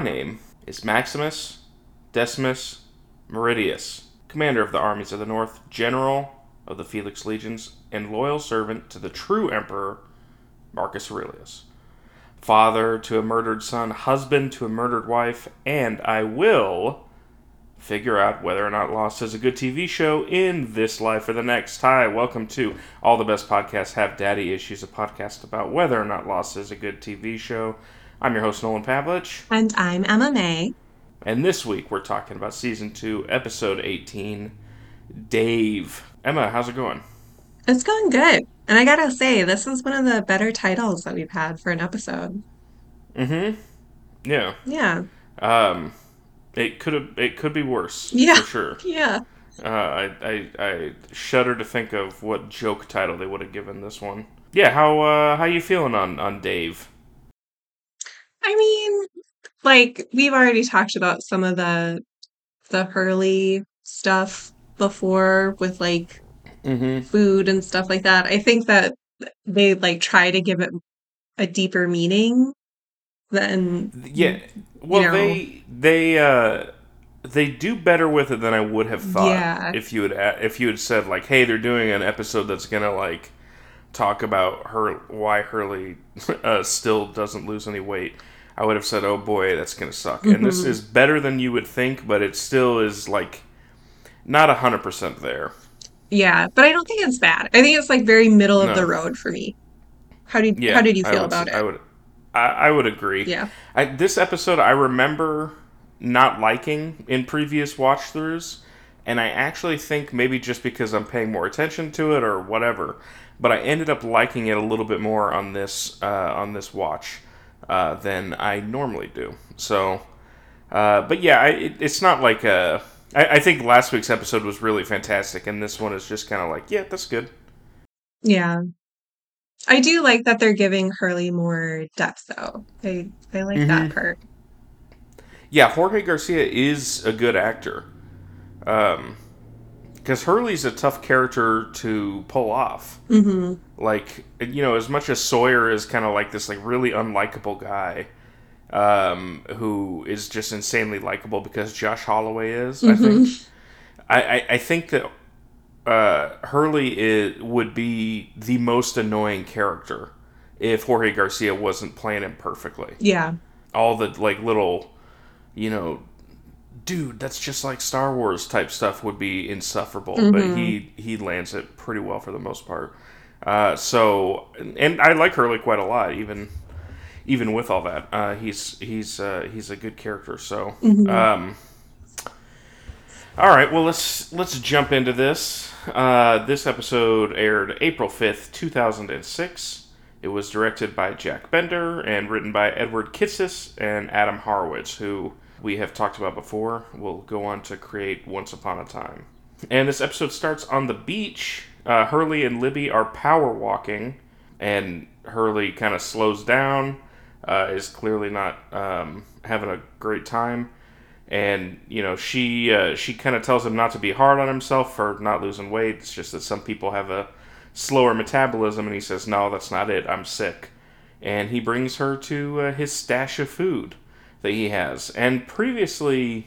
my name is Maximus Decimus Meridius, commander of the armies of the north, general of the Felix legions, and loyal servant to the true emperor, Marcus Aurelius. Father to a murdered son, husband to a murdered wife, and I will figure out whether or not Lost is a good TV show in this life or the next. Hi, welcome to All the Best Podcasts Have Daddy Issues, a podcast about whether or not Lost is a good TV show. I'm your host, Nolan Pavlich. And I'm Emma May. And this week we're talking about Season 2, Episode 18, Dave. Emma, how's it going? It's going good. And I gotta say, this is one of the better titles that we've had for an episode. Mm-hmm. Yeah. Yeah. It could be worse. Yeah. For sure. Yeah. I shudder to think of what joke title they would have given this one. Yeah. How you feeling on Dave? I mean, like we've already talked about some of the Hurley stuff before with like. Mm-hmm. Food and stuff like that. I think that they like try to give it a deeper meaning than they do better with it than I would have thought. Yeah. If you had said like, hey, they're doing an episode that's gonna like talk about why Hurley still doesn't lose any weight, I would have said, oh boy, that's gonna suck. Mm-hmm. And this is better than you would think, but it still is like not 100% there. Yeah, but I don't think it's bad. I think it's like very middle of the road for me. How did you feel about it? I would agree. Yeah. This episode I remember not liking in previous watch-throughs, and I actually think maybe just because I'm paying more attention to it or whatever, but I ended up liking it a little bit more on this watch than I normally do. So, but yeah, it's not like a. I think last week's episode was really fantastic, and this one is just kind of like, yeah, that's good. Yeah. I do like that they're giving Hurley more depth, though. I like mm-hmm. that part. Yeah, Jorge Garcia is a good actor. Because Hurley's a tough character to pull off. Mm-hmm. Like, you know, as much as Sawyer is kind of like this like really unlikable guy... who is just insanely likable because Josh Holloway is, mm-hmm. I think. I think that Hurley would be the most annoying character if Jorge Garcia wasn't playing him perfectly. Yeah. All the, like, little, you know, dude, that's just like Star Wars type stuff would be insufferable, mm-hmm. but he lands it pretty well for the most part. And I like Hurley quite a lot, even with all that, he's a good character. So, mm-hmm. All right. Well, let's jump into this. This episode aired April 5th, 2006. It was directed by Jack Bender and written by Edward Kitsis and Adam Horowitz, who we have talked about before. Will go on to create Once Upon a Time. And this episode starts on the beach. Hurley and Libby are power walking, and Hurley kind of slows down. Is clearly not having a great time, and you know she kind of tells him not to be hard on himself for not losing weight. It's just that some people have a slower metabolism, and he says, "No, that's not it. I'm sick." And he brings her to his stash of food that he has. And previously,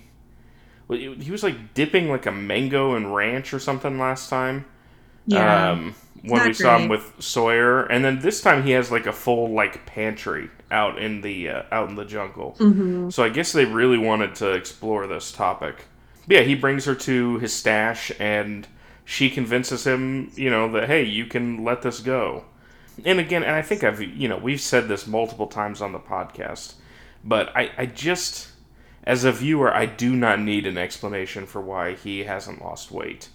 he was like dipping like a mango in ranch or something last time. Yeah. When we saw him with Sawyer, and then this time he has like a full like pantry out in the jungle. Mm-hmm. So I guess they really wanted to explore this topic. But yeah, he brings her to his stash, and she convinces him, you know, that hey, you can let this go. And again, and I think we've said this multiple times on the podcast, but I just as a viewer, I do not need an explanation for why he hasn't lost weight.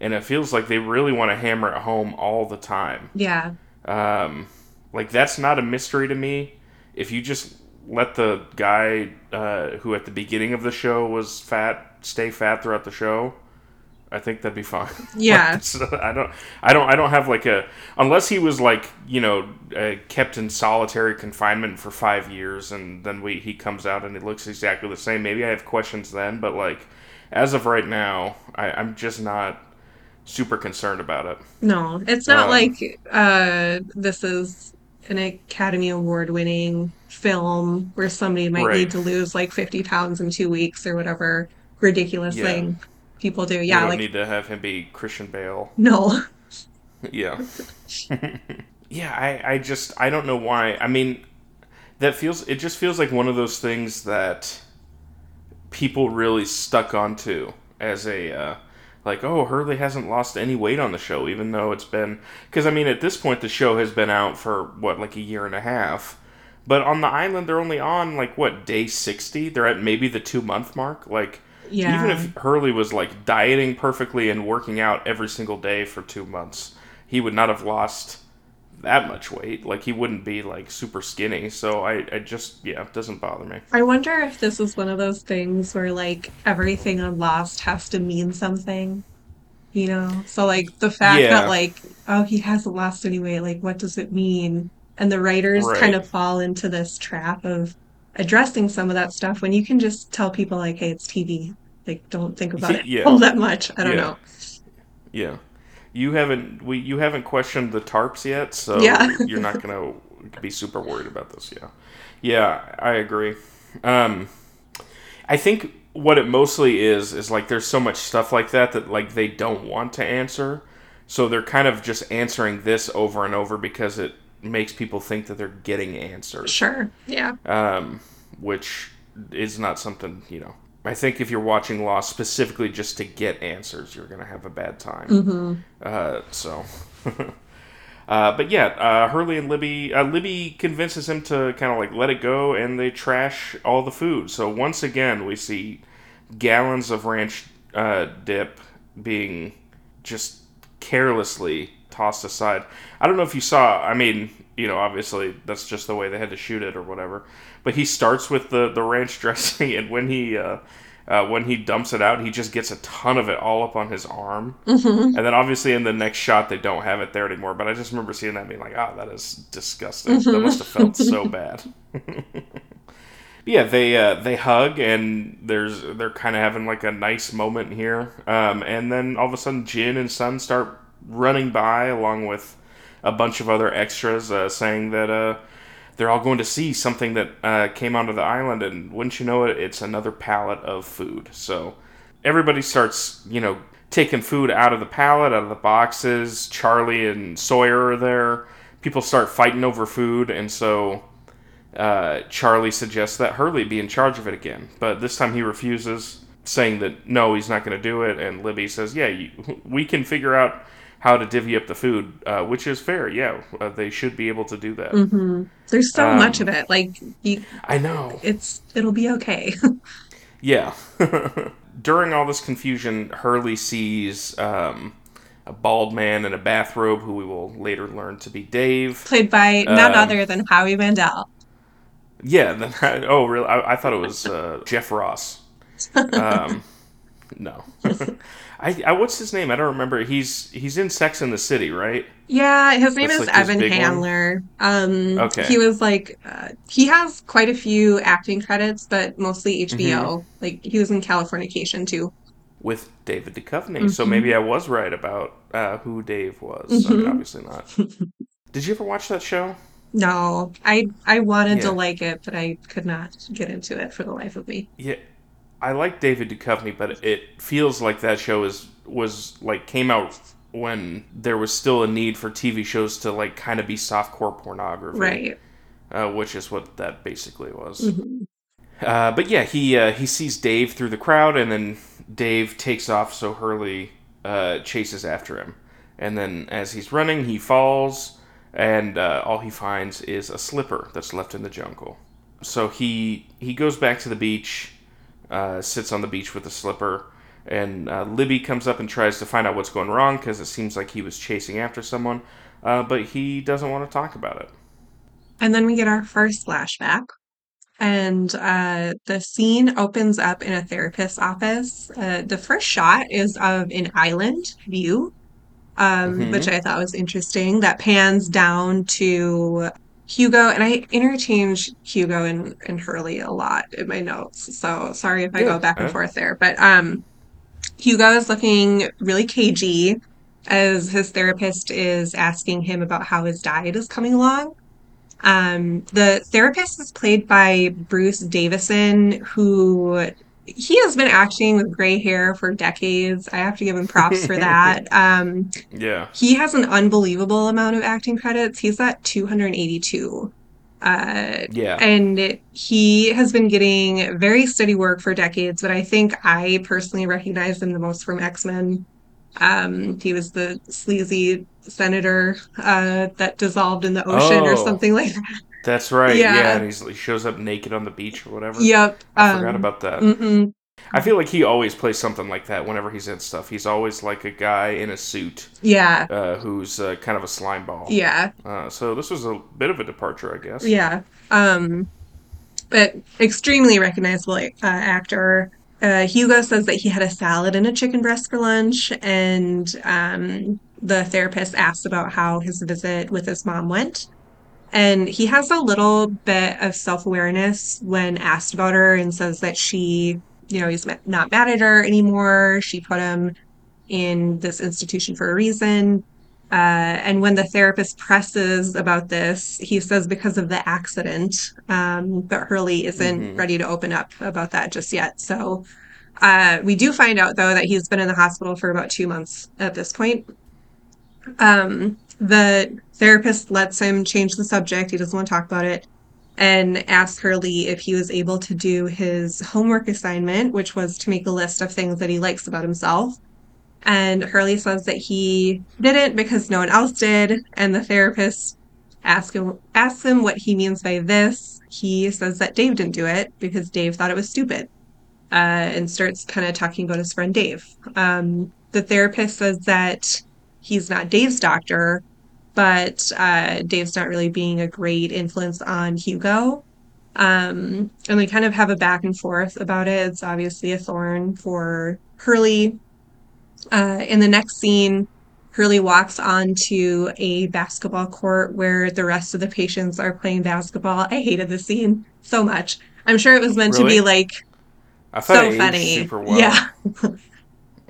And it feels like they really want to hammer it home all the time. Yeah. Like, that's not a mystery to me. If you just let the guy who at the beginning of the show was fat stay fat throughout the show, I think that'd be fine. Yeah. Like, so I don't have like a... Unless he was like, you know, kept in solitary confinement for 5 years and then he comes out and he looks exactly the same. Maybe I have questions then, but like, as of right now, I'm just not... super concerned about it. No, it's not like this is an Academy Award winning film where somebody might need to lose like 50 pounds in 2 weeks or whatever ridiculous thing people do. Yeah, you don't need to have him be Christian Bale. No. Yeah. Yeah, I don't know why. I mean, it just feels like one of those things that people really stuck onto as a like, oh, Hurley hasn't lost any weight on the show, even though it's been, because I mean at this point the show has been out for what, like a year and a half, but on the island they're only on like what, day 60? They're at maybe the 2 month mark. Like, even if Hurley was like dieting perfectly and working out every single day for 2 months, he would not have lost that much weight. Like, he wouldn't be like super skinny. So I just, it doesn't bother me. I wonder if this is one of those things where like everything on Lost has to mean something, you know? So like the fact that like, oh, he hasn't lost any weight, like what does it mean? And the writers kind of fall into this trap of addressing some of that stuff when you can just tell people like, hey, it's TV. Like, don't think about it all that much. I don't know. Yeah. You haven't questioned the tarps yet, so you're not gonna be super worried about this. Yeah, I agree. I think what it mostly is like there's so much stuff like that like they don't want to answer, so they're kind of just answering this over and over because it makes people think that they're getting answers. Sure. Yeah. Which is not something, you know. I think if you're watching Lost specifically just to get answers, you're going to have a bad time. Mm-hmm. But yeah, Hurley and Libby... Libby convinces him to kind of like let it go, and they trash all the food. So once again, we see gallons of ranch dip being just carelessly tossed aside. I don't know if you saw... I mean, you know, obviously that's just the way they had to shoot it or whatever. But he starts with the ranch dressing, and when he dumps it out, he just gets a ton of it all up on his arm. Mm-hmm. And then obviously in the next shot, they don't have it there anymore. But I just remember seeing that and being like, oh, that is disgusting. Mm-hmm. That must have felt so bad. Yeah, they hug, and they're kind of having like a nice moment here. And then all of a sudden, Jin and Sun start running by along with a bunch of other extras saying that... they're all going to see something that came onto the island, and wouldn't you know it, it's another pallet of food. So everybody starts, you know, taking food out of the pallet, out of the boxes. Charlie and Sawyer are there. People start fighting over food, and so Charlie suggests that Hurley be in charge of it again. But this time he refuses, saying that no, he's not going to do it. And Libby says, we can figure out how to divvy up the food, which is fair. Yeah, they should be able to do that. Mm-hmm. There's so much of it. Like, I know it'll be okay. Yeah. During all this confusion, Hurley sees a bald man in a bathrobe who we will later learn to be Dave, played by none other than Howie Mandel. Yeah. Really? I thought it was Jeff Ross. No. I what's his name? I don't remember. He's in Sex and the City, right? Yeah, his name is Evan Handler. Okay. He was like he has quite a few acting credits, but mostly HBO. Mm-hmm. Like, he was in Californication too, with David Duchovny. Mm-hmm. So maybe I was right about who Dave was. Mm-hmm. I mean, obviously not. Did you ever watch that show? No, I wanted to like it, but I could not get into it for the life of me. Yeah. I like David Duchovny, but it feels like that show was came out when there was still a need for TV shows to like kind of be softcore pornography, right? Which is what that basically was. Mm-hmm. But yeah, he sees Dave through the crowd, and then Dave takes off. So Hurley chases after him, and then as he's running, he falls, and all he finds is a slipper that's left in the jungle. So he goes back to the beach. Sits on the beach with a slipper, and Libby comes up and tries to find out what's going wrong because it seems like he was chasing after someone, but he doesn't want to talk about it. And then we get our first flashback, and the scene opens up in a therapist's office. The first shot is of an island view, mm-hmm. which I thought was interesting. That pans down to Hugo, and I interchange Hugo and Hurley a lot in my notes, so sorry if I go back and forth there. But Hugo is looking really cagey as his therapist is asking him about how his diet is coming along. The therapist is played by Bruce Davison, who he has been acting with gray hair for decades. I have to give him props for that. Yeah. He has an unbelievable amount of acting credits. He's at 282. And he has been getting very steady work for decades, but I think I personally recognize him the most from X-Men. He was the sleazy senator that dissolved in the ocean or something like that. That's right. Yeah, and he shows up naked on the beach or whatever. Yep. I forgot about that. Mm-mm. I feel like he always plays something like that whenever he's in stuff. He's always like a guy in a suit. Yeah. Who's kind of a slime ball. Yeah. So this was a bit of a departure, I guess. Yeah. But extremely recognizable actor. Hugo says that he had a salad and a chicken breast for lunch, and the therapist asks about how his visit with his mom went. And he has a little bit of self-awareness when asked about her and says that she... you know, he's not mad at her anymore. She put him in this institution for a reason. And when the therapist presses about this, he says because of the accident. But Hurley isn't ready to open up about that just yet. So we do find out, though, that he's been in the hospital for about 2 months at this point. The therapist lets him change the subject. He doesn't want to talk about it. And asked Hurley if he was able to do his homework assignment, which was to make a list of things that he likes about himself. And Hurley says that he didn't because no one else did. And the therapist asks him what he means by this. He says that Dave didn't do it because Dave thought it was stupid, and starts kind of talking about his friend Dave. The therapist says that he's not Dave's doctor, but Dave's not really being a great influence on Hugo. And they kind of have a back and forth about it. It's obviously a thorn for Hurley. In the next scene, Hurley walks onto a basketball court where the rest of the patients are playing basketball. I hated this scene so much. I'm sure it was meant to be like so funny. Super well. Yeah.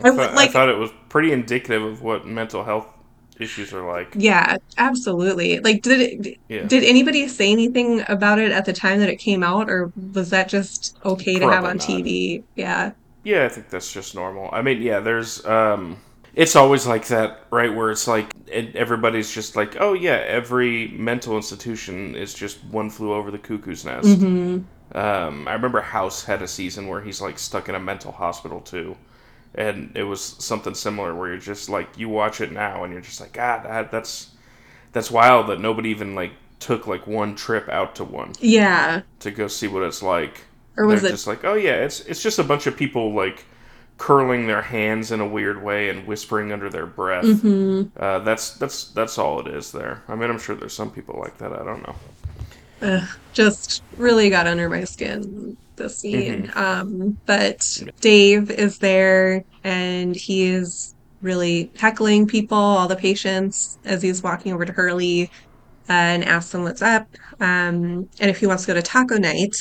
I thought it was pretty indicative of what mental health issues are like. Yeah, absolutely. Like, did anybody say anything about it at the time that it came out, or was that just okay to have on TV? Yeah. Yeah, I think that's just normal. I mean, yeah, there's it's always like that, right? Where it's like everybody's just like, oh yeah, every mental institution is just One Flew Over the Cuckoo's Nest. Mm-hmm. I remember House had a season where he's like stuck in a mental hospital too. And it was something similar where you're just like, you watch it now and you're just like, ah, that's wild that nobody even like took like one trip out to one. Yeah. To go see what it's like. Or was it just like, oh yeah, it's just a bunch of people like curling their hands in a weird way and whispering under their breath. Mm-hmm. That's all it is there. I mean, I'm sure there's some people like that. I don't know. Just really got under my skin. The scene. Mm-hmm. But Dave is there and he is really heckling people, all the patients, as he's walking over to Hurley and asks him what's up, and if he wants to go to taco night.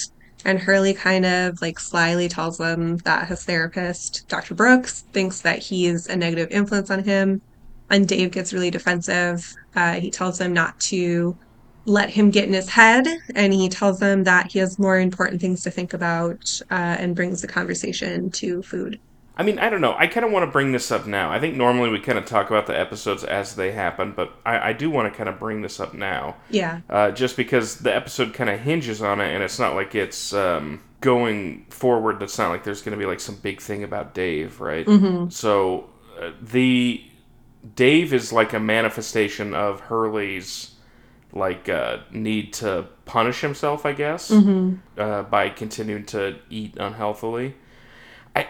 And Hurley kind of like slyly tells him that his therapist, Dr. Brooks, thinks that he's a negative influence on him, and Dave gets really defensive. He tells him not to let him get in his head, and he tells him that he has more important things to think about, and brings the conversation to food. I mean, I don't know. I kind of want to bring this up now. I think normally we kind of talk about the episodes as they happen, but I do want to kind of bring this up now. Yeah. Just because the episode kind of hinges on it, and it's not like it's going forward. It's not like there's going to be like some big thing about Dave, right? Mm-hmm. So Dave is like a manifestation of Hurley's like need to punish himself, I guess, by continuing to eat unhealthily.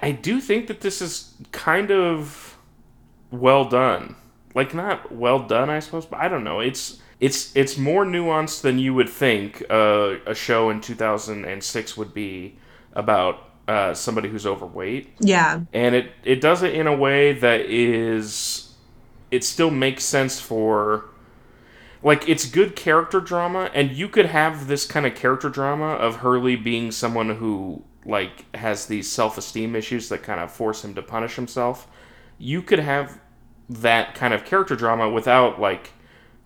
I do think that this is kind of well done. Like, not well done, I suppose, but I don't know. It's more nuanced than you would think a show in 2006 would be about somebody who's overweight. Yeah. And it does it in a way that it still makes sense for... like, it's good character drama, and you could have this kind of character drama of Hurley being someone who, like, has these self-esteem issues that kind of force him to punish himself. You could have that kind of character drama without, like,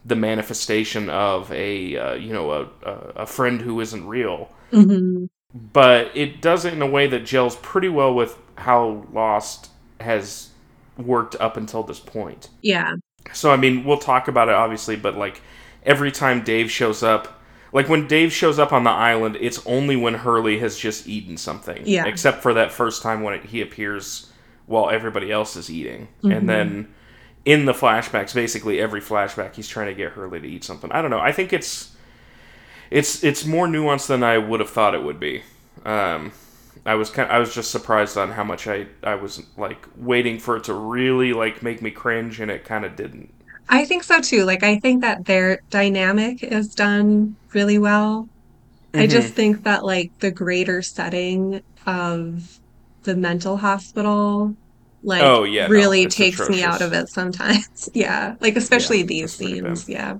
the manifestation of a friend who isn't real. Mm-hmm. But it does it in a way that gels pretty well with how Lost has worked up until this point. Yeah. So, I mean, we'll talk about it, obviously, but, like, every time Dave shows up, like, when Dave shows up on the island, it's only when Hurley has just eaten something. Yeah. Except for that first time when he appears while everybody else is eating. Mm-hmm. And then in the flashbacks, basically every flashback, he's trying to get Hurley to eat something. I don't know. I think it's more nuanced than I would have thought it would be. I was just surprised on how much I was like waiting for it to really like make me cringe, and it kind of didn't. I think so too. Like, I think that their dynamic is done really well. Mm-hmm. I just think that like the greater setting of the mental hospital, like, oh, yeah, really takes atrocious. Me out of it sometimes. Yeah. Like, especially these scenes. Yeah.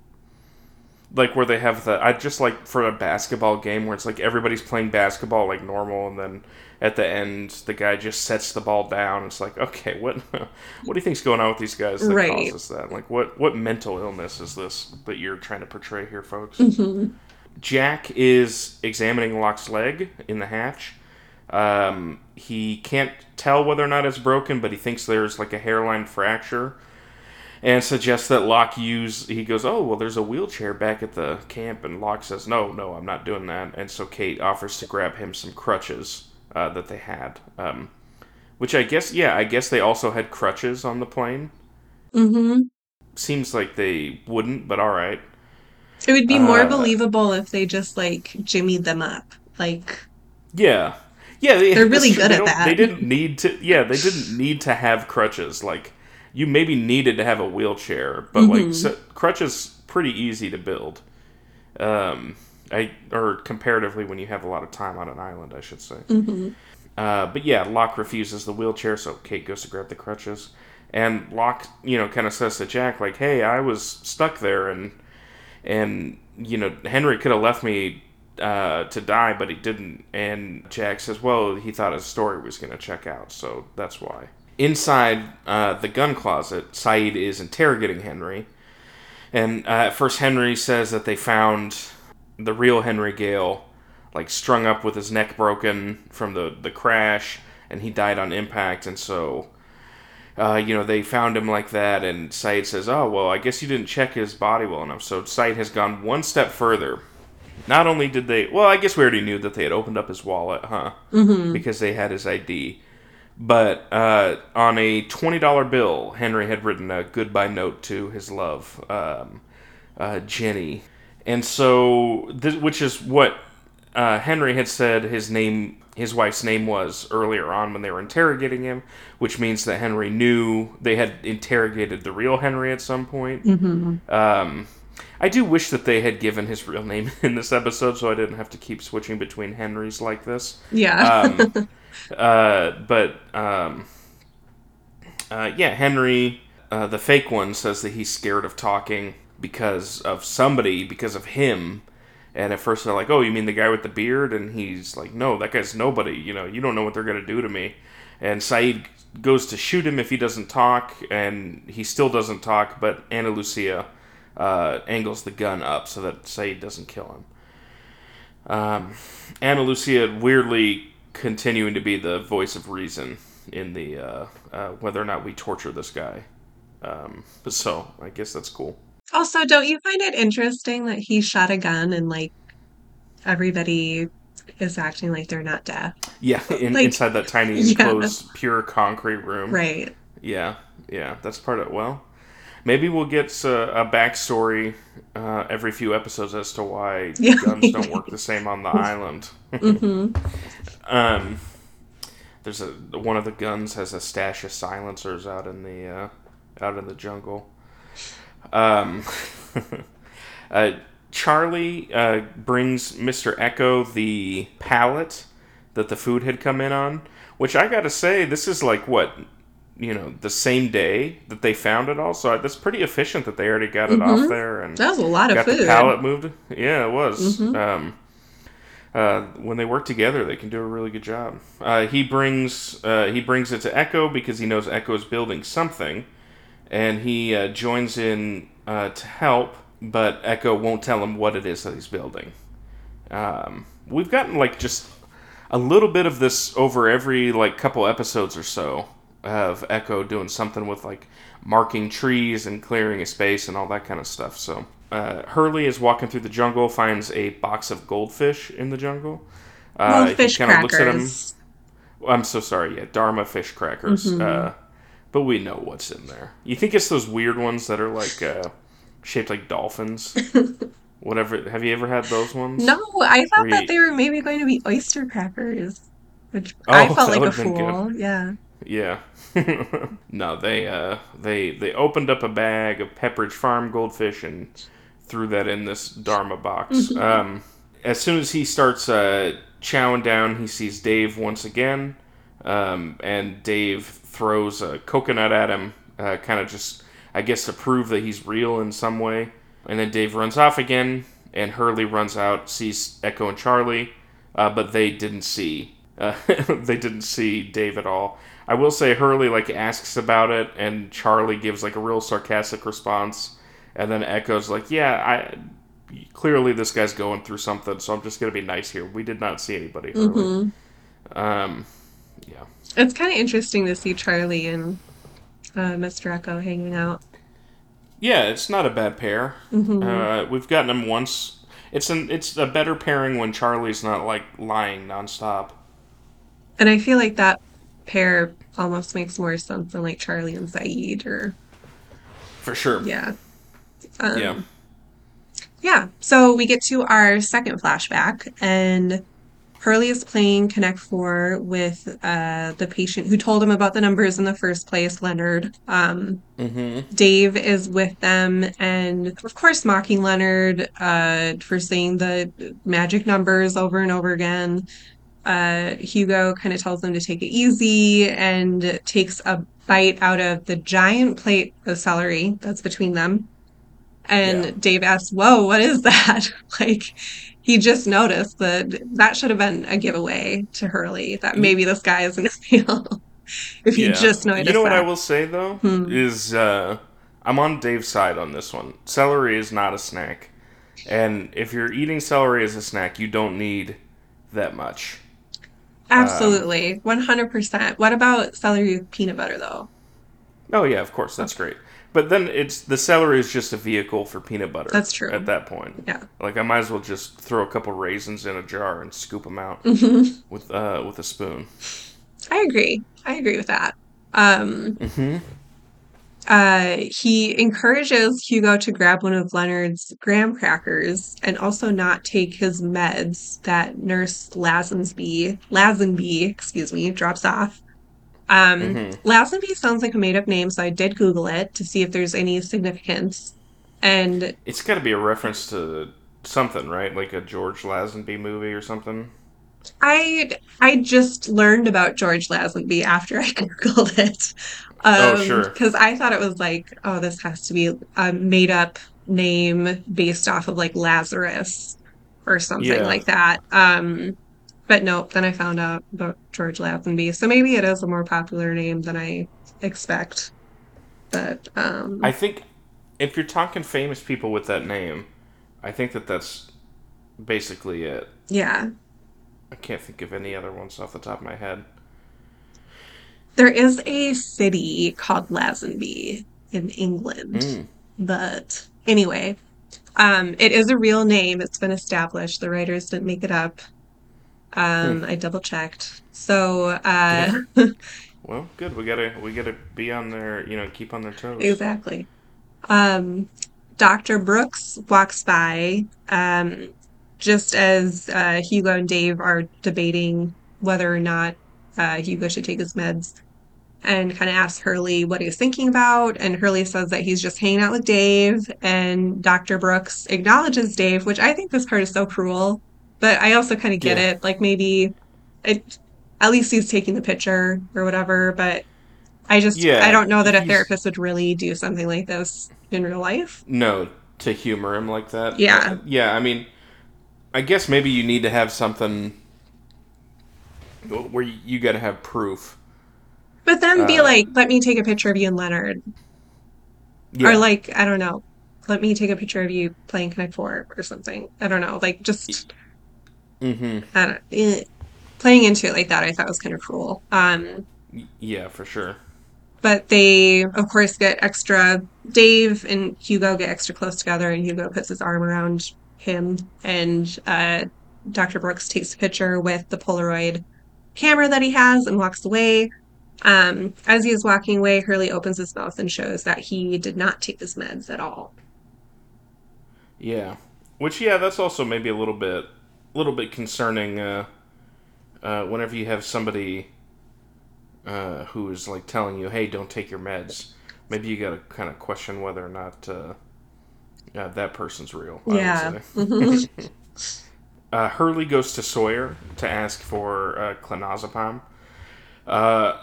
Like, where they have I just, like, for a basketball game where it's, like, everybody's playing basketball, like, normal, and then at the end, the guy just sets the ball down. It's like, okay, what do you think's going on with these guys that causes that? Like, what mental illness is this that you're trying to portray here, folks? Mm-hmm. Jack is examining Locke's leg in the hatch. He can't tell whether or not it's broken, but he thinks there's, like, a hairline fracture. And suggests that Locke he goes, oh, well, there's a wheelchair back at the camp. And Locke says, no, I'm not doing that. And so Kate offers to grab him some crutches that they had. Which I guess they also had crutches on the plane. Mm-hmm. Seems like they wouldn't, but all right. It would be more believable if they just, like, jimmied them up. Like, yeah. Yeah, they're really good at that. They didn't need to have crutches, like... You maybe needed to have a wheelchair, but mm-hmm. like crutches, pretty easy to build, or comparatively when you have a lot of time on an island, I should say. Mm-hmm. But yeah, Locke refuses the wheelchair, so Kate goes to grab the crutches, and Locke, kind of says to Jack, like, "Hey, I was stuck there, and Henry could have left me to die, but he didn't." And Jack says, "Well, he thought his story was going to check out, so that's why." Inside the gun closet, Sayid is interrogating Henry. And at first Henry says that they found the real Henry Gale, like, strung up with his neck broken from the crash, and he died on impact. And so, they found him like that. And Sayid says, oh, well, I guess you didn't check his body well enough. So Sayid has gone one step further. Not only did they... Well, I guess we already knew that they had opened up his wallet, huh? Mm-hmm. Because they had his ID. But on a $20 bill, Henry had written a goodbye note to his love, Jenny. And so, which is what Henry had said his wife's name was earlier on when they were interrogating him, which means that Henry knew they had interrogated the real Henry at some point. Mm-hmm. I do wish that they had given his real name in this episode, so I didn't have to keep switching between Henrys like this. Yeah. Henry, the fake one, says that he's scared of talking because of him. And at first they're like, oh, you mean the guy with the beard? And he's like, no, that guy's nobody. You don't know what they're going to do to me. And Sayid goes to shoot him if he doesn't talk. And he still doesn't talk, but Ana Lucia, angles the gun up so that Sayid doesn't kill him. Ana Lucia weirdly continuing to be the voice of reason in the whether or not we torture this guy. So I guess that's cool. Also, don't you find it interesting that he shot a gun and like everybody is acting like they're not deaf? Yeah, inside that tiny enclosed pure concrete room. Right. Yeah, that's part of it. Well, maybe we'll get a backstory every few episodes as to why guns don't work the same on the island. Mm-hmm. There's one of the guns has a stash of silencers out in the jungle. Charlie brings Mr. Echo the pallet that the food had come in on, which I gotta say, this is like what. The same day that they found it all. So that's pretty efficient that they already got it off there. And that was a lot of food. Got the pallet moved. Yeah, it was. Mm-hmm. When they work together, they can do a really good job. He brings it to Echo because he knows Echo is building something. And he joins in to help. but Echo won't tell him what it is that he's building. We've gotten, like, just a little bit of this over every, like, couple episodes or so of Echo doing something with, like, marking trees and clearing a space and all that kind of stuff. So Hurley is walking through the jungle, finds a box of goldfish in the jungle. Goldfish crackers. He kind of looks at him. I'm so sorry, yeah, Dharma fish crackers. Mm-hmm. But we know what's in there. You think it's those weird ones that are, like, shaped like dolphins? Whatever. Have you ever had those ones? No, I thought that they were maybe going to be oyster crackers, which I felt like a fool. Good. Yeah. No, they opened up a bag of Pepperidge Farm goldfish and threw that in this Dharma box. Mm-hmm. As soon as he starts chowing down, he sees Dave once again, and Dave throws a coconut at him, kind of just, I guess, to prove that he's real in some way. And then Dave runs off again, and Hurley runs out, sees Echo and Charlie, but they didn't see. They didn't see Dave at all. I will say Hurley, like, asks about it, and Charlie gives, like, a real sarcastic response, and then Echo's like, clearly this guy's going through something, so I'm just gonna be nice here. We did not see anybody, Hurley. Mm-hmm. Yeah. It's kind of interesting to see Charlie and Mr. Echo hanging out. Yeah, it's not a bad pair. Mm-hmm. We've gotten them once. It's a better pairing when Charlie's not, like, lying nonstop. And I feel like that pair almost makes more sense than, like, Charlie and Sayid. For sure. Yeah. Yeah. So we get to our second flashback, and Hurley is playing Connect 4 with the patient who told him about the numbers in the first place, Leonard. Mm-hmm. Dave is with them and, of course, mocking Leonard for saying the magic numbers over and over again. Hugo kind of tells them to take it easy and takes a bite out of the giant plate of celery that's between them. And Dave asks, "Whoa, what is that?" Like, he just noticed that should have been a giveaway to Hurley that maybe this guy isn't real. If he just noticed that. You know what I will say, though, is I'm on Dave's side on this one. Celery is not a snack. And if you're eating celery as a snack, you don't need that much. Absolutely. 100%. What about celery with peanut butter, though? Oh, yeah, of course. That's great. But then the celery is just a vehicle for peanut butter. That's true. At that point. Yeah. Like, I might as well just throw a couple raisins in a jar and scoop them out with a spoon. I agree with that. He encourages Hugo to grab one of Leonard's graham crackers and also not take his meds that Nurse Lazenby, drops off. Lazenby sounds like a made-up name, so I did Google it to see if there's any significance. And it's got to be a reference to something, right? Like a George Lazenby movie or something? I just learned about George Lazenby after I Googled it. Sure. Because I thought it was like, oh, this has to be a made-up name based off of, like, Lazarus or something like that. But nope, then I found out about George Lazenby. So maybe it is a more popular name than I expect. But I think if you're talking famous people with that name, I think that's basically it. Yeah. I can't think of any other ones off the top of my head. There is a city called Lazenby in England. But anyway, it is a real name. It's been established. The writers didn't make it up. I double checked. So, well, good. We gotta be on their, keep on their toes. Exactly. Dr. Brooks walks by, just as, Hugo and Dave are debating whether or not, Hugo should take his meds, and kind of asks Hurley what he's thinking about. And Hurley says that he's just hanging out with Dave, and Dr. Brooks acknowledges Dave, which I think this part is so cruel. But I also kind of get it. Like, maybe at least he's taking the picture or whatever. But I just, I don't know that a therapist would really do something like this in real life. No, to humor him like that. Yeah. Yeah, I mean, I guess maybe you need to have something where you got to have proof. But then be like, let me take a picture of you and Leonard. Yeah. Or, like, I don't know. let me take a picture of you playing Connect Four or something. I don't know. Like, just playing into it like that, I thought was kind of cool. Yeah, for sure. But they, of course, get extra... Dave and Hugo get extra close together, and Hugo puts his arm around him, and Dr. Brooks takes a picture with the Polaroid camera that he has and walks away. As he is walking away, Hurley opens his mouth and shows that he did not take his meds at all. Yeah. Which, yeah, that's also maybe a little bit concerning whenever you have somebody... who is like telling you, hey, don't take your meds. Maybe you gotta kind of question whether or not that person's real. Yeah. Hurley goes to Sawyer to ask for clonazepam.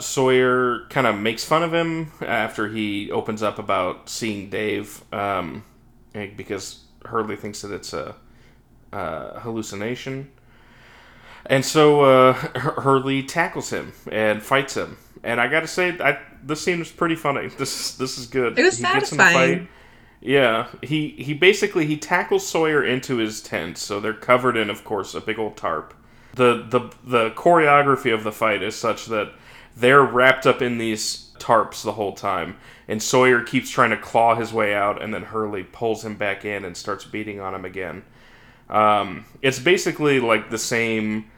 Sawyer kind of makes fun of him after he opens up about seeing Dave, because Hurley thinks that it's a hallucination. And so Hurley tackles him and fights him. And I gotta say, this seems pretty funny. This is good. It was satisfying. Gets in the fight. Yeah, he basically tackles Sawyer into his tent, so they're covered in, of course, a big old tarp. The choreography of the fight is such that they're wrapped up in these tarps the whole time, and Sawyer keeps trying to claw his way out, and then Hurley pulls him back in and starts beating on him again. It's basically like the same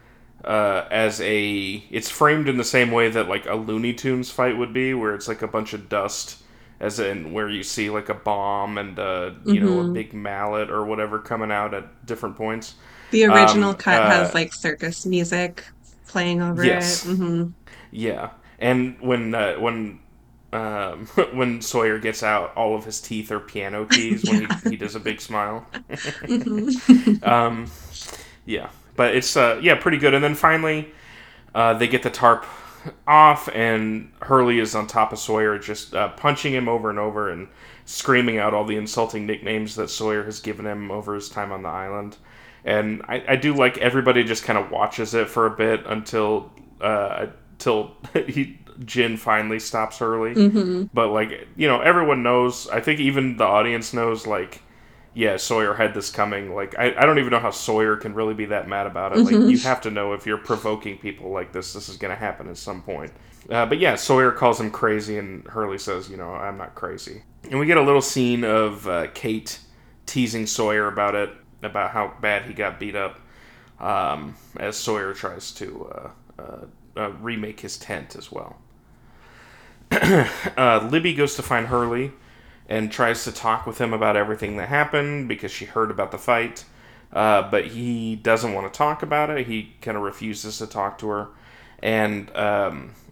it's framed in the same way that like a Looney Tunes fight would be, where it's like a bunch of dust, as in where you see like a bomb and a big mallet or whatever coming out at different points. The original cut has like circus music playing over it. Mm-hmm. Yeah, and when Sawyer gets out, all of his teeth are piano keys when he does a big smile. Mm-hmm. Yeah, but it's pretty good. And then finally, they get the tarp off, and Hurley is on top of Sawyer, just punching him over and over and screaming out all the insulting nicknames that Sawyer has given him over his time on the island. And I do like everybody just kind of watches it for a bit until Jin finally stops Hurley. Mm-hmm. But, like, you know, everyone knows. I think even the audience knows, like, yeah, Sawyer had this coming. Like, I don't even know how Sawyer can really be that mad about it. Mm-hmm. Like, you have to know if you're provoking people like this, this is going to happen at some point. But, yeah, Sawyer calls him crazy, and Hurley says, you know, I'm not crazy. And we get a little scene of Kate teasing Sawyer about it, about how bad he got beat up, as Sawyer tries to remake his tent as well. Libby goes to find Hurley and tries to talk with him about everything that happened because she heard about the fight, but he doesn't want to talk about it. He kind of refuses to talk to her, and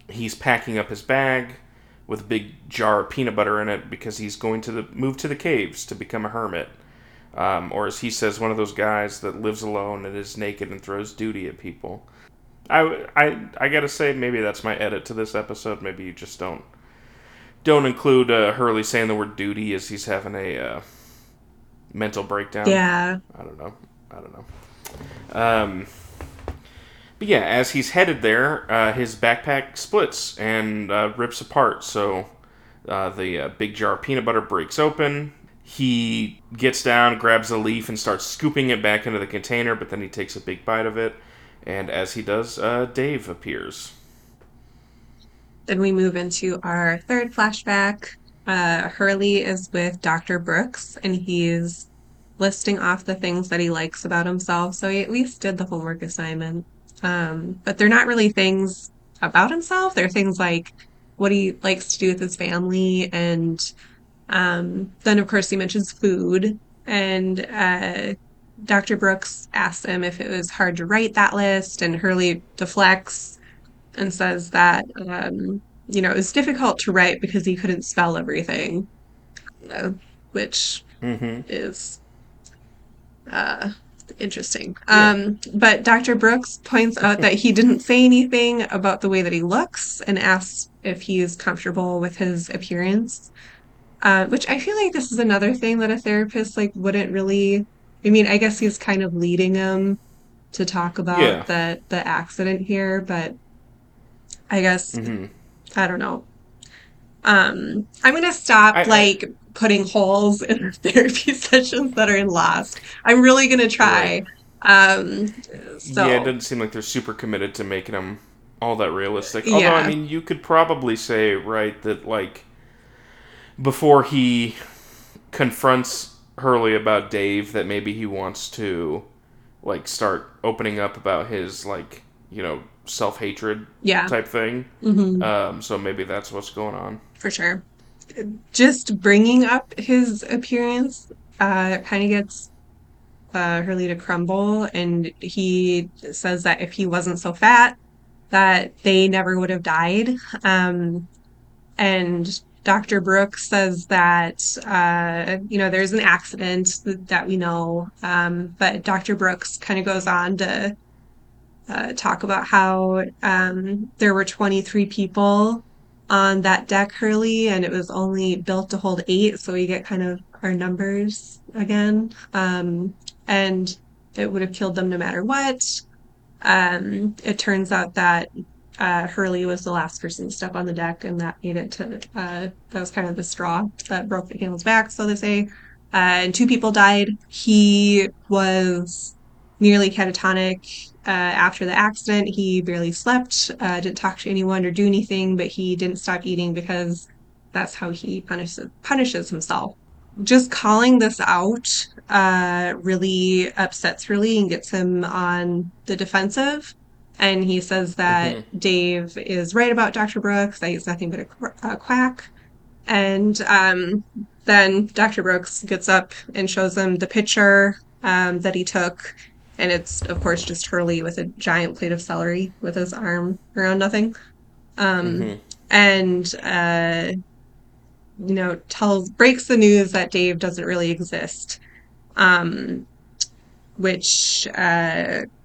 he's packing up his bag with a big jar of peanut butter in it because he's going to move to the caves to become a hermit, or as he says, one of those guys that lives alone and is naked and throws duty at people. I gotta say, maybe that's my edit to this episode. Maybe you just don't include Hurley saying the word duty as he's having a mental breakdown. Yeah. I don't know. But yeah, as he's headed there, his backpack splits and rips apart. So the big jar of peanut butter breaks open. He gets down, grabs a leaf, and starts scooping it back into the container, but then he takes a big bite of it. And as he does, Dave appears. Then we move into our third flashback. Hurley is with Dr. Brooks, and he's listing off the things that he likes about himself. So he at least did the homework assignment. But they're not really things about himself. They're things like what he likes to do with his family. And then, of course, he mentions food. And Dr. Brooks asks him if it was hard to write that list, and Hurley deflects and says that, you know, it was difficult to write because he couldn't spell everything, which is interesting. Yeah. But Dr. Brooks points out that he didn't say anything about the way that he looks and asks if he is comfortable with his appearance, which I feel like this is another thing that a therapist, like, wouldn't really... I mean, I guess he's kind of leading him to talk about the accident here, but I guess, I don't know. I'm going to stop, putting holes in the therapy sessions that are Lost. I'm really going to try. Right. Yeah, it doesn't seem like they're super committed to making them all that realistic. Although, yeah. I mean, you could probably say, right, that, like, before he confronts Hurley about Dave, that maybe he wants to, like, start opening up about his, like, you know, self-hatred type thing. Mm-hmm. So maybe that's what's going on. For sure. Just bringing up his appearance kind of gets Hurley to crumble, and he says that if he wasn't so fat, that they never would have died. And Dr. Brooks says that, there's an accident that we know, but Dr. Brooks kind of goes on to talk about how there were 23 people on that deck, Hurley, and it was only built to hold 8, so we get kind of our numbers again. And it would have killed them no matter what. It turns out that Hurley was the last person to step on the deck, and that made it to, that was kind of the straw that broke the camel's back, so they say. And 2 people died. He was nearly catatonic after the accident. He barely slept, didn't talk to anyone or do anything, but he didn't stop eating because that's how he punishes himself. Just calling this out really upsets Hurley and gets him on the defensive. And he says that Dave is right about Dr. Brooks, that he's nothing but a quack. And then Dr. Brooks gets up and shows him the picture that he took. And it's, of course, just Hurley with a giant plate of celery with his arm around nothing. And, breaks the news that Dave doesn't really exist, which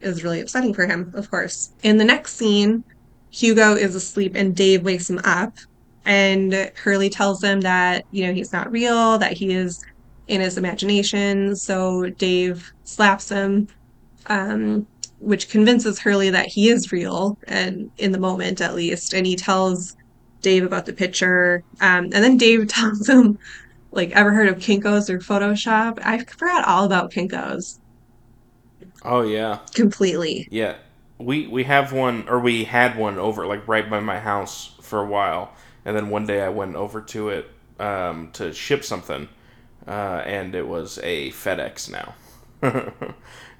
is really upsetting for him, of course. In the next scene, Hugo is asleep and Dave wakes him up. And Hurley tells him that, he's not real, that he is in his imagination. So Dave slaps him. Which convinces Hurley that he is real, and in the moment at least, and he tells Dave about the picture, and then Dave tells him, like, ever heard of Kinko's or Photoshop? I forgot all about Kinko's. Oh, yeah. Completely. Yeah. We have one, or we had one over, like, right by my house for a while, and then one day I went over to it to ship something, and it was a FedEx now.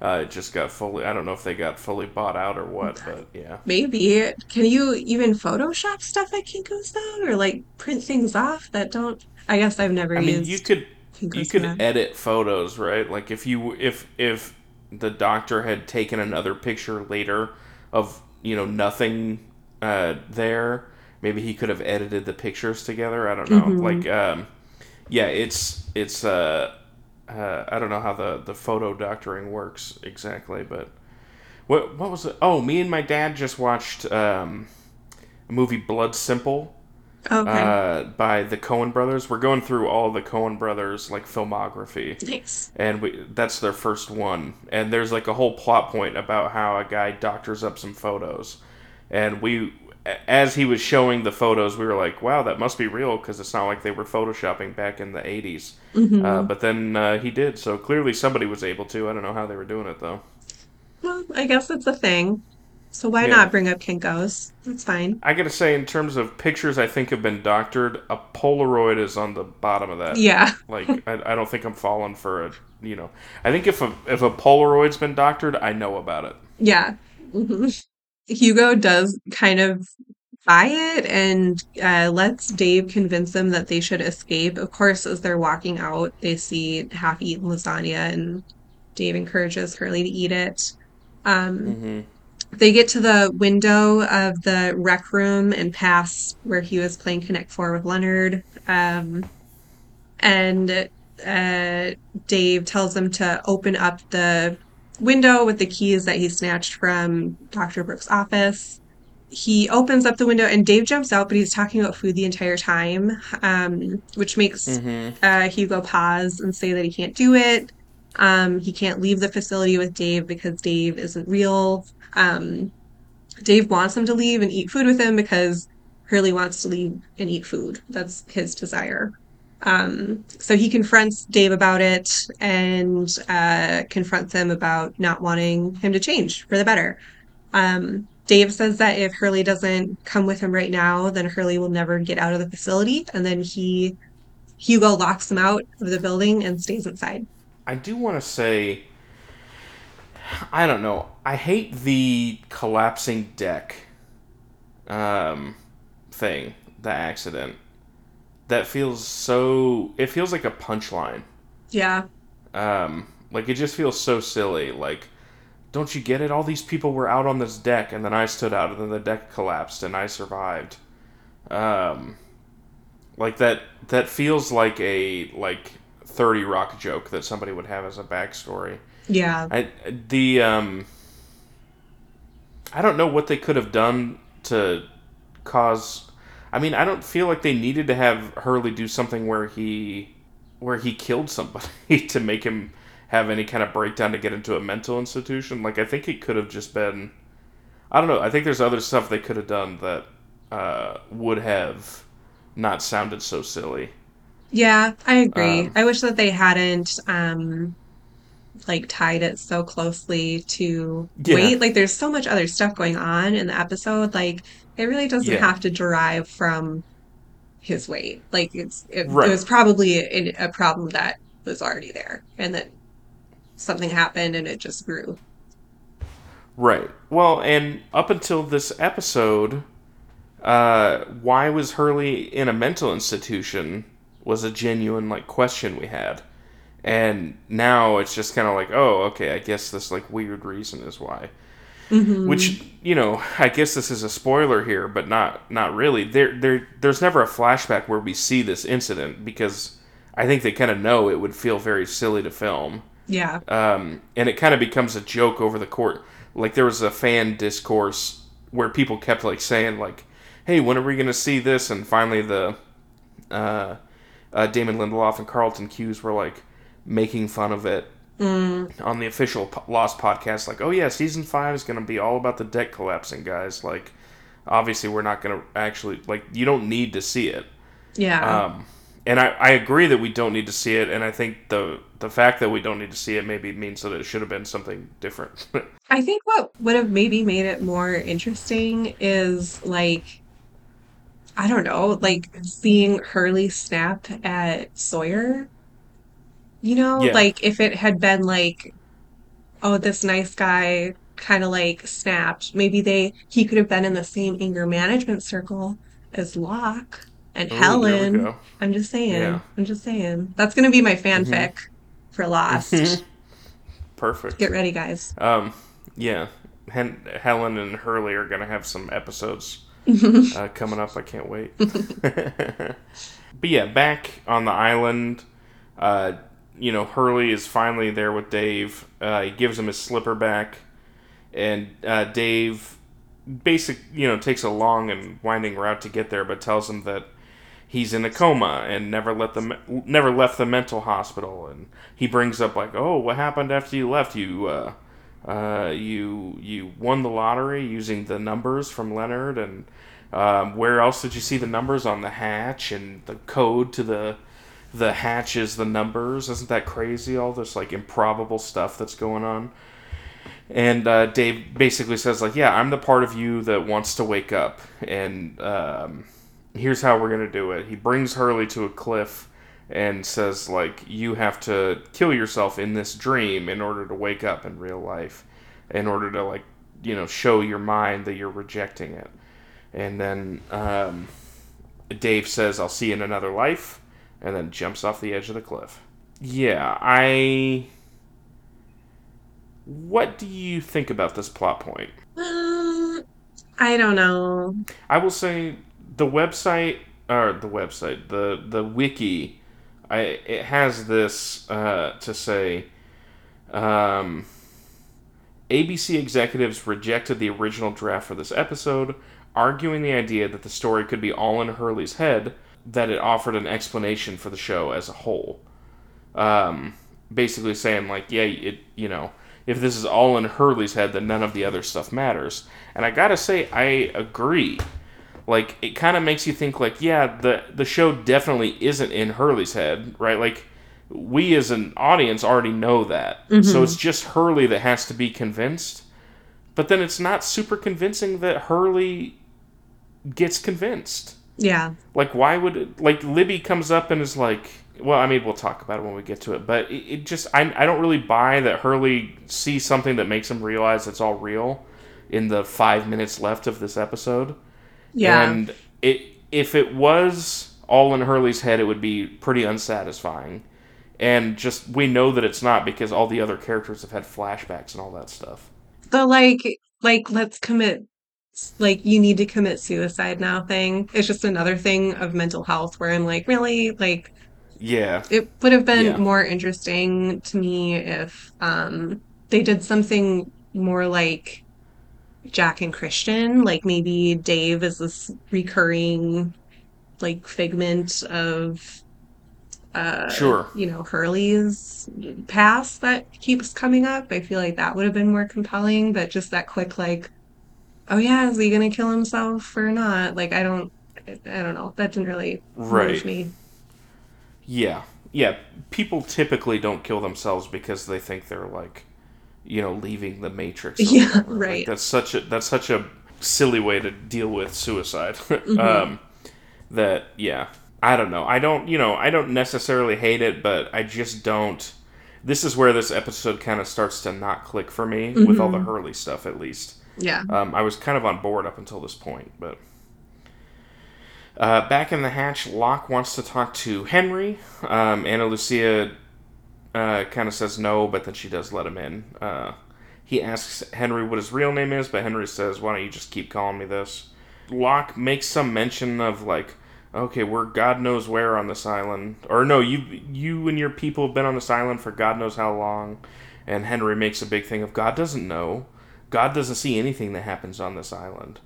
It just got fully, I don't know if they got fully bought out or what, but yeah. Maybe. Can you even Photoshop stuff at Kinko's though? Or like print things off that don't, I guess I've never used. I mean, you could edit photos, right? Like if the doctor had taken another picture later of, nothing there, maybe he could have edited the pictures together. I don't know. Mm-hmm. Like, I don't know how the photo doctoring works exactly, but what was it? Oh, me and my dad just watched a movie, Blood Simple, by the Coen Brothers. We're going through all the Coen Brothers, like, filmography. Nice. And that's their first one. And there's, like, a whole plot point about how a guy doctors up some photos. And we, as he was showing the photos, we were like, wow, that must be real, because it's not like they were Photoshopping back in the 80s. Mm-hmm. But then he did, so clearly somebody was able to. I don't know how they were doing it, though. Well, I guess it's a thing. So why not bring up Kinko's? It's fine. I gotta say, in terms of pictures I think have been doctored, a Polaroid is on the bottom of that. Yeah. Like, I don't think I'm falling for it. I think if a Polaroid's been doctored, I know about it. Yeah. Mm-hmm. Hugo does kind of buy it and lets Dave convince them that they should escape. Of course, as they're walking out, they see half-eaten lasagna, and Dave encourages Hurley to eat it. They get to the window of the rec room and pass where he was playing Connect 4 with Leonard. Dave tells them to open up the window with the keys that he snatched from Dr. Brooks' office. He opens up the window and Dave jumps out, but he's talking about food the entire time, which makes Hugo pause and say that he can't do it. He can't leave the facility with Dave because Dave isn't real. Dave wants him to leave and eat food with him because Hurley wants to leave and eat food. That's his desire. So he confronts Dave about it and confronts him about not wanting him to change for the better. Dave says that if Hurley doesn't come with him right now, then Hurley will never get out of the facility. And then Hugo locks him out of the building and stays inside. I do want to say, I don't know. I hate the collapsing deck thing, the accident. That feels so... It feels like a punchline. Yeah. Like, it just feels so silly. Like, don't you get it? All these people were out on this deck, and then I stood out, and then the deck collapsed, and I survived. Like, that feels like a, 30 Rock joke that somebody would have as a backstory. Yeah. I don't know what they could have done to cause... I mean, I don't feel like they needed to have Hurley do something where he killed somebody to make him have any kind of breakdown to get into a mental institution. Like, I think it could have just been... I don't know. I think there's other stuff they could have done that would have not sounded so silly. Yeah, I agree. I wish that they hadn't... tied it so closely to weight. Like, there's so much other stuff going on in the episode. Like, it really doesn't have to derive from his weight. Like, it was probably a problem that was already there, and that something happened and it just grew. Right. Well, and up until this episode, why was Hurley in a mental institution was a genuine, question we had. And now it's just kind of I guess this, weird reason is why. Mm-hmm. Which, I guess this is a spoiler here, but not really. There's never a flashback where we see this incident, because I think they kind of know it would feel very silly to film. Yeah. And it kind of becomes a joke over the court. Like, there was a fan discourse where people kept, saying, hey, when are we going to see this? And finally the Damon Lindelof and Carlton Cuse were, making fun of it on the official Lost podcast. Like, oh yeah, season 5 is going to be all about the deck collapsing, guys. Like, obviously we're not going to actually, you don't need to see it. Yeah. And I agree that we don't need to see it. And I think the fact that we don't need to see it maybe means that it should have been something different. I think what would have maybe made it more interesting is, I don't know, seeing Hurley snap at Sawyer. If it had been oh, this nice guy kind of snapped, maybe he could have been in the same anger management circle as Locke and Helen. I'm just saying. Yeah. That's going to be my fanfic for Lost. Perfect. Get ready, guys. Yeah. Helen and Hurley are going to have some episodes coming up. I can't wait. But yeah, back on the island, Hurley is finally there with Dave. He gives him his slipper back. And Dave takes a long and winding route to get there, but tells him that he's in a coma and never left the mental hospital. And he brings up, oh, what happened after you left? You won the lottery using the numbers from Leonard. And where else did you see the numbers on the hatch and the code to the hatches, the numbers? Isn't that crazy? All this improbable stuff that's going on. And Dave basically says, yeah, I'm the part of you that wants to wake up, and here's how we're gonna do it. He brings Hurley to a cliff and says, you have to kill yourself in this dream in order to wake up in real life, in order to show your mind that you're rejecting it. And then Dave says, I'll see you in another life. And then jumps off the edge of the cliff. Yeah, What do you think about this plot point? I don't know. I will say the wiki, it has this to say, ABC executives rejected the original draft for this episode, arguing the idea that the story could be all in Hurley's head, that it offered an explanation for the show as a whole. Basically saying, if this is all in Hurley's head, then none of the other stuff matters. And I gotta say, I agree. like, it kind of makes you think, like, yeah, the show definitely isn't in Hurley's head, right? Like, we as an audience already know that. Mm-hmm. So it's just Hurley that has to be convinced. But then it's not super convincing that Hurley gets convinced. Yeah. Like, why would... like, Libby comes up and is like... well, I mean, we'll talk about it when we get to it. But it just... I don't really buy that Hurley sees something that makes him realize it's all real in the 5 minutes left of this episode. Yeah. And if it was all in Hurley's head, it would be pretty unsatisfying. And just, we know that it's not because all the other characters have had flashbacks and all that stuff. The, like let's commit... like, you need to commit suicide now thing. It's just another thing of mental health where I'm like, really? Like, yeah, it would have been more interesting to me if they did something more like Jack and Christian. Like, maybe Dave is this recurring, like, figment of, you know, Hurley's past that keeps coming up. I feel like that would have been more compelling, but just that quick, like, oh yeah, is he gonna kill himself or not? Like, I don't know. That didn't really move me. Yeah, yeah. People typically don't kill themselves because they think they're, like, you know, leaving the Matrix. Yeah, whatever. Right. Like, that's such a silly way to deal with suicide. Mm-hmm. That I don't know. I don't necessarily hate it, but I just don't. This is where this episode kind of starts to not click for me with all the Hurley stuff, at least. Yeah. I was kind of on board up until this point, but... back in the hatch, Locke wants to talk to Henry. Ana Lucia kind of says no, but then she does let him in. He asks Henry what his real name is, but Henry says, why don't you just keep calling me this? Locke makes some mention of, like, okay, we're God knows where on this island. Or no, you and your people have been on this island for God knows how long. And Henry makes a big thing of God doesn't know. God doesn't see anything that happens on this island.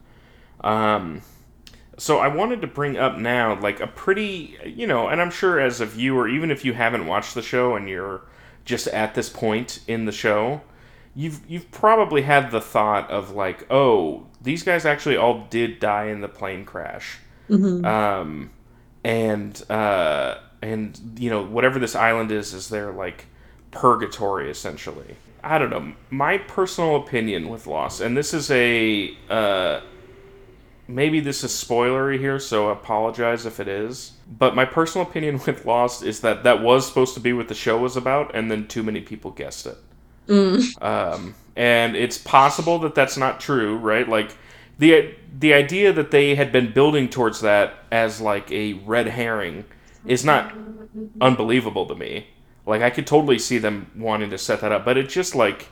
So I wanted to bring up now, like, a pretty, you know, and I'm sure as a viewer, even if you haven't watched the show and you're just at this point in the show, you've probably had the thought of, like, oh, these guys actually all did die in the plane crash. Mm-hmm. And you know, whatever this island is their, like, purgatory, essentially. I don't know. My personal opinion with Lost, and this is a... maybe this is spoilery here, so I apologize if it is. But my personal opinion with Lost is that was supposed to be what the show was about, and then too many people guessed it. Mm. And it's possible that that's not true, right? Like, the idea that they had been building towards that as, like, a red herring is not unbelievable to me. Like, I could totally see them wanting to set that up, but it just, like,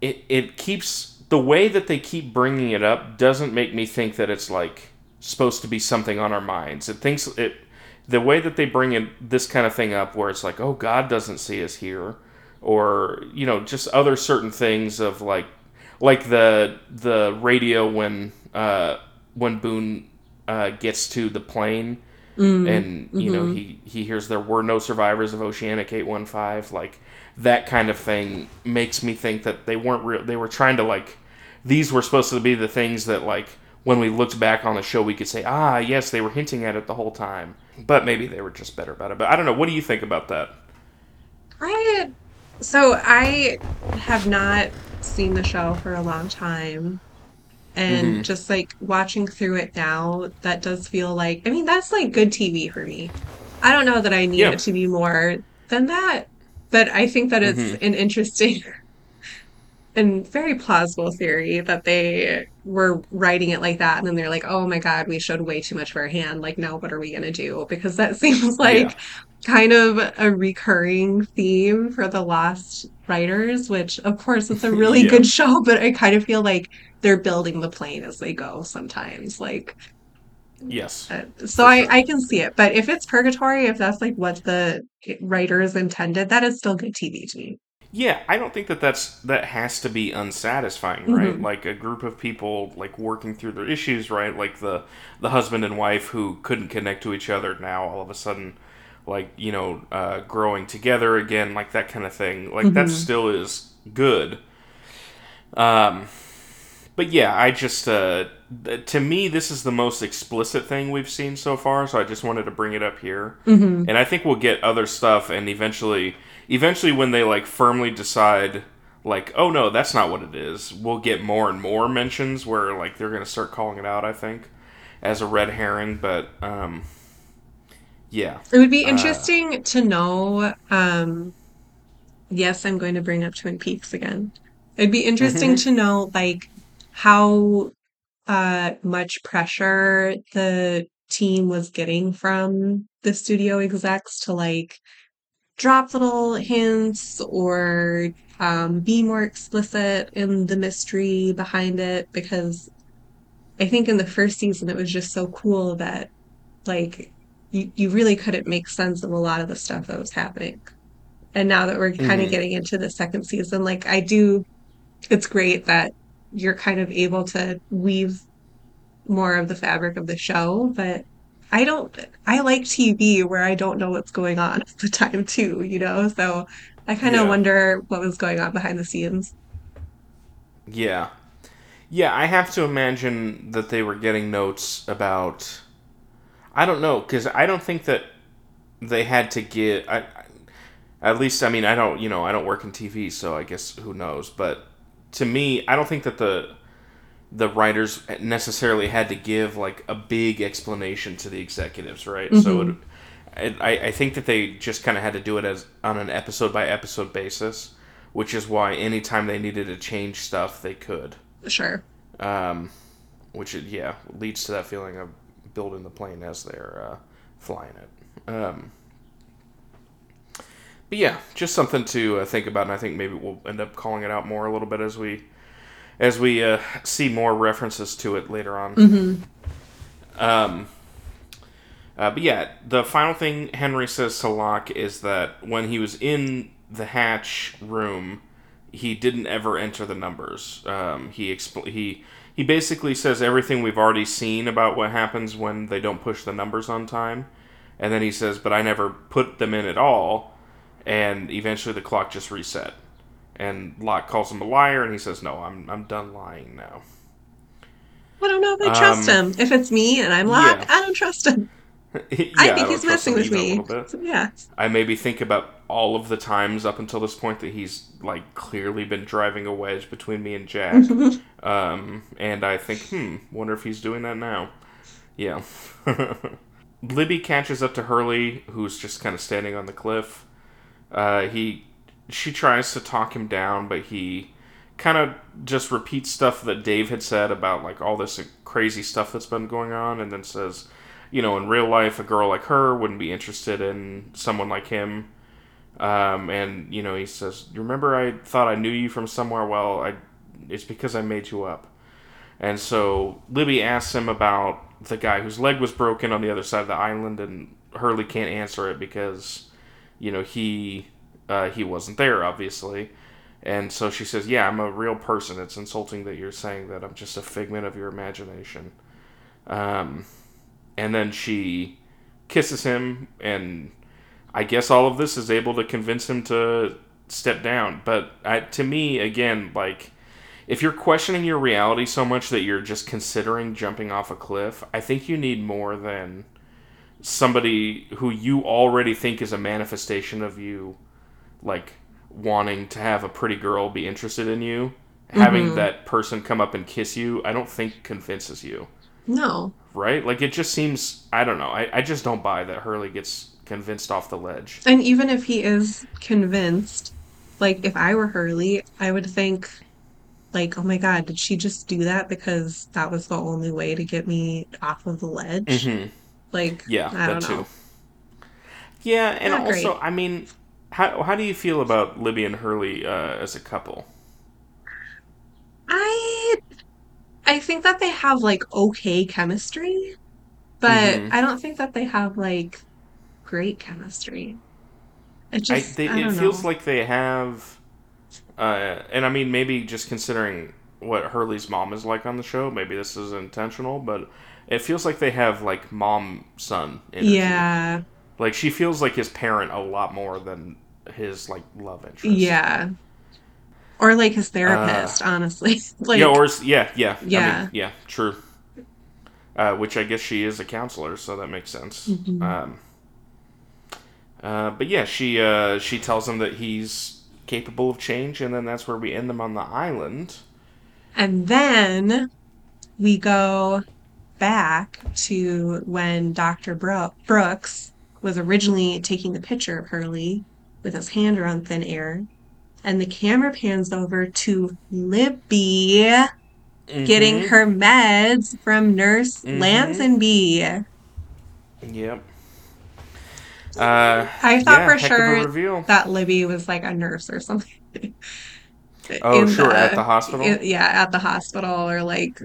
it keeps... the way that they keep bringing it up doesn't make me think that it's, like, supposed to be something on our minds. The way that they bring in this kind of thing up where it's like, oh, God doesn't see us here, or, you know, just other certain things of, like the radio when Boone gets to the plane. Mm, and, you know, he hears there were no survivors of Oceanic 815. Like, that kind of thing makes me think that they weren't real. They were trying to, like, these were supposed to be the things that, like, when we looked back on the show, we could say, ah, yes, they were hinting at it the whole time. But maybe they were just better about it. But I don't know. What do you think about that? So I have not seen the show for a long time. And just, like, watching through it now, that does feel like... I mean, that's, like, good TV for me. I don't know that I need it to be more than that, but I think that it's an interesting and very plausible theory that they were writing it like that, and then they're like, oh, my God, we showed way too much of our hand. Like, now what are we going to do? Because that seems like kind of a recurring theme for the Lost writers, which, of course, it's a really good show, but I kind of feel like they're building the plane as they go sometimes. Like, yes. So I can see it. But if it's purgatory, if that's, like, what the writers intended, that is still good TV to me. Yeah, I don't think that has to be unsatisfying, right? Like, a group of people, like, working through their issues, right? Like, the husband and wife who couldn't connect to each other now all of a sudden, like, you know, growing together again, like, that kind of thing. Like, that still is good. But yeah, I just, to me, this is the most explicit thing we've seen so far, so I just wanted to bring it up here. Mm-hmm. And I think we'll get other stuff, and eventually when they, like, firmly decide, like, oh no, that's not what it is, we'll get more and more mentions where, like, they're going to start calling it out, I think, as a red herring, but, yeah. It would be interesting to know, yes, I'm going to bring up Twin Peaks again. It'd be interesting to know, like, how much pressure the team was getting from the studio execs to, like, drop little hints or be more explicit in the mystery behind it, because I think in the first season it was just so cool that, like, you really couldn't make sense of a lot of the stuff that was happening. And now that we're kind of getting into the second season, like, it's great that you're kind of able to weave more of the fabric of the show, but I like TV where I don't know what's going on at the time too, you know? So I kind of wonder what was going on behind the scenes. Yeah. Yeah, I have to imagine that they were getting notes about, I don't know, because I don't think that they had to get, at least, I mean, I don't work in TV, so I guess who knows, but to me, I don't think that the writers necessarily had to give, like, a big explanation to the executives, right? Mm-hmm. So I think that they just kind of had to do it on an episode-by-episode basis, which is why anytime they needed to change stuff, they could. Sure. Which, leads to that feeling of building the plane as they're flying it. But yeah, just something to think about, and I think maybe we'll end up calling it out more a little bit as we see more references to it later on. Mm-hmm. But yeah, the final thing Henry says to Locke is that when he was in the hatch room, he didn't ever enter the numbers. He basically says everything we've already seen about what happens when they don't push the numbers on time, and then he says, "But I never put them in at all." And eventually the clock just reset. And Locke calls him a liar, and he says, no, I'm done lying now. I don't know if I trust him. If it's me and I'm Locke, I don't trust him. I think he's messing with me. So, yeah. I maybe think about all of the times up until this point that he's, like, clearly been driving a wedge between me and Jack. And I think, wonder if he's doing that now. Yeah. Libby catches up to Hurley, who's just kind of standing on the cliff. She tries to talk him down, but he kind of just repeats stuff that Dave had said about, like, all this crazy stuff that's been going on, and then says, you know, in real life, a girl like her wouldn't be interested in someone like him. And, you know, he says, you remember I thought I knew you from somewhere? Well, it's because I made you up. And so Libby asks him about the guy whose leg was broken on the other side of the island, and Hurley can't answer it because... you know, he wasn't there, obviously. And so she says, yeah, I'm a real person. It's insulting that you're saying that I'm just a figment of your imagination. And then she kisses him, and I guess all of this is able to convince him to step down. But to me, again, like, if you're questioning your reality so much that you're just considering jumping off a cliff, I think you need more than... somebody who you already think is a manifestation of you, like, wanting to have a pretty girl be interested in you, having that person come up and kiss you, I don't think convinces you. No. Right? Like, it just seems, I don't know, I just don't buy that Hurley gets convinced off the ledge. And even if he is convinced, like, if I were Hurley, I would think, like, oh my god, did she just do that because that was the only way to get me off of the ledge? Mm-hmm. Like, yeah, I don't know. Too. Yeah, and not also, great. I mean, how do you feel about Libby and Hurley as a couple? I think that they have, like, okay chemistry, but I don't think that they have, like, great chemistry. It feels like they have, and I mean, maybe just considering what Hurley's mom is like on the show, maybe this is intentional, but. It feels like they have, like, mom-son energy. Yeah. Like, she feels like his parent a lot more than his, like, love interest. Yeah. Or like his therapist, honestly. Like, yeah, or yeah. I mean, yeah, true. Which I guess she is a counselor, so that makes sense. Mm-hmm. But yeah, she tells him that he's capable of change, and then that's where we end them on the island. And then we go back to when Dr. Brooks was originally taking the picture of Hurley with his hand around thin air. And the camera pans over to Libby getting her meds from Nurse Lazenby. Yep. I thought for sure that Libby was like a nurse or something. Oh, sure, at the hospital? At the hospital, or like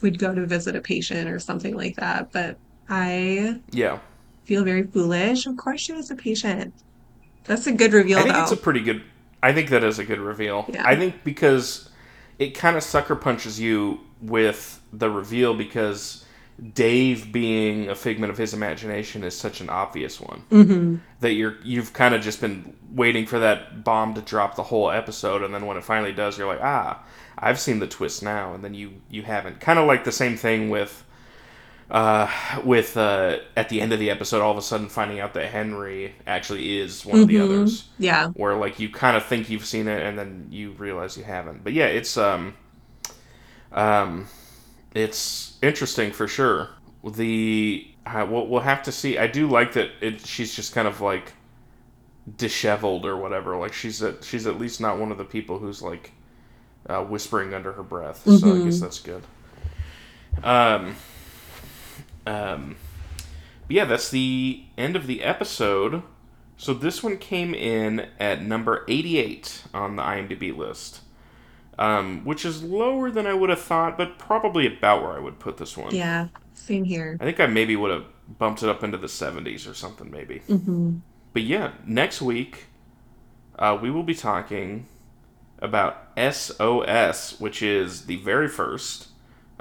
we'd go to visit a patient or something like that. But I feel very foolish. Of course she was a patient. That's a good reveal, though. It's a pretty good... I think that is a good reveal. Yeah. I think because it kind of sucker punches you with the reveal, because Dave being a figment of his imagination is such an obvious one. Mm-hmm. That you've kind of just been waiting for that bomb to drop the whole episode, and then when it finally does, you're like, I've seen the twist now, and then you haven't. Kind of like the same thing with at the end of the episode, all of a sudden finding out that Henry actually is one of the others. Yeah. Where, like, you kind of think you've seen it, and then you realize you haven't. But yeah, it's interesting for sure. We'll have to see. I do like that she's just kind of, like, disheveled or whatever. Like, she's at least not one of the people who's, like, whispering under her breath. Mm-hmm. So I guess that's good. But yeah, that's the end of the episode. So this one came in at number 88 on the IMDb list, which is lower than I would have thought, but probably about where I would put this one. Yeah, same here. I think I maybe would have bumped it up into the 70s or something, maybe. Mm-hmm. But yeah, next week, we will be talking about SOS, which is the very first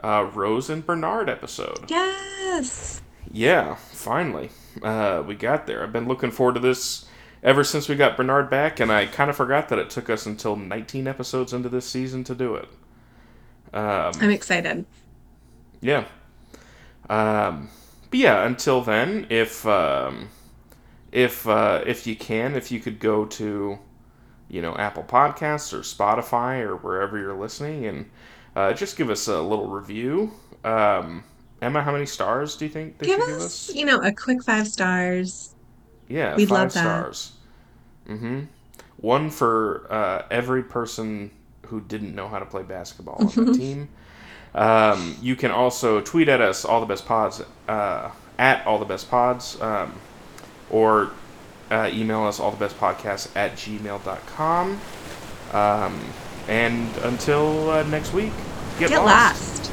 Rose and Bernard episode. Yes! Yeah, finally. We got there. I've been looking forward to this ever since we got Bernard back, and I kind of forgot that it took us until 19 episodes into this season to do it. I'm excited. Yeah. But yeah, until then, if you could go to, Apple Podcasts or Spotify or wherever you're listening, and just give us a little review. Emma, how many stars do you think they should give us? A quick 5 stars. Yeah, we'd 5 stars. Mm-hmm. 1 for every person who didn't know how to play basketball on the team. You can also tweet at us, @allthebestpods, or email us allthebestpodcast@gmail.com. And until next week, get lost.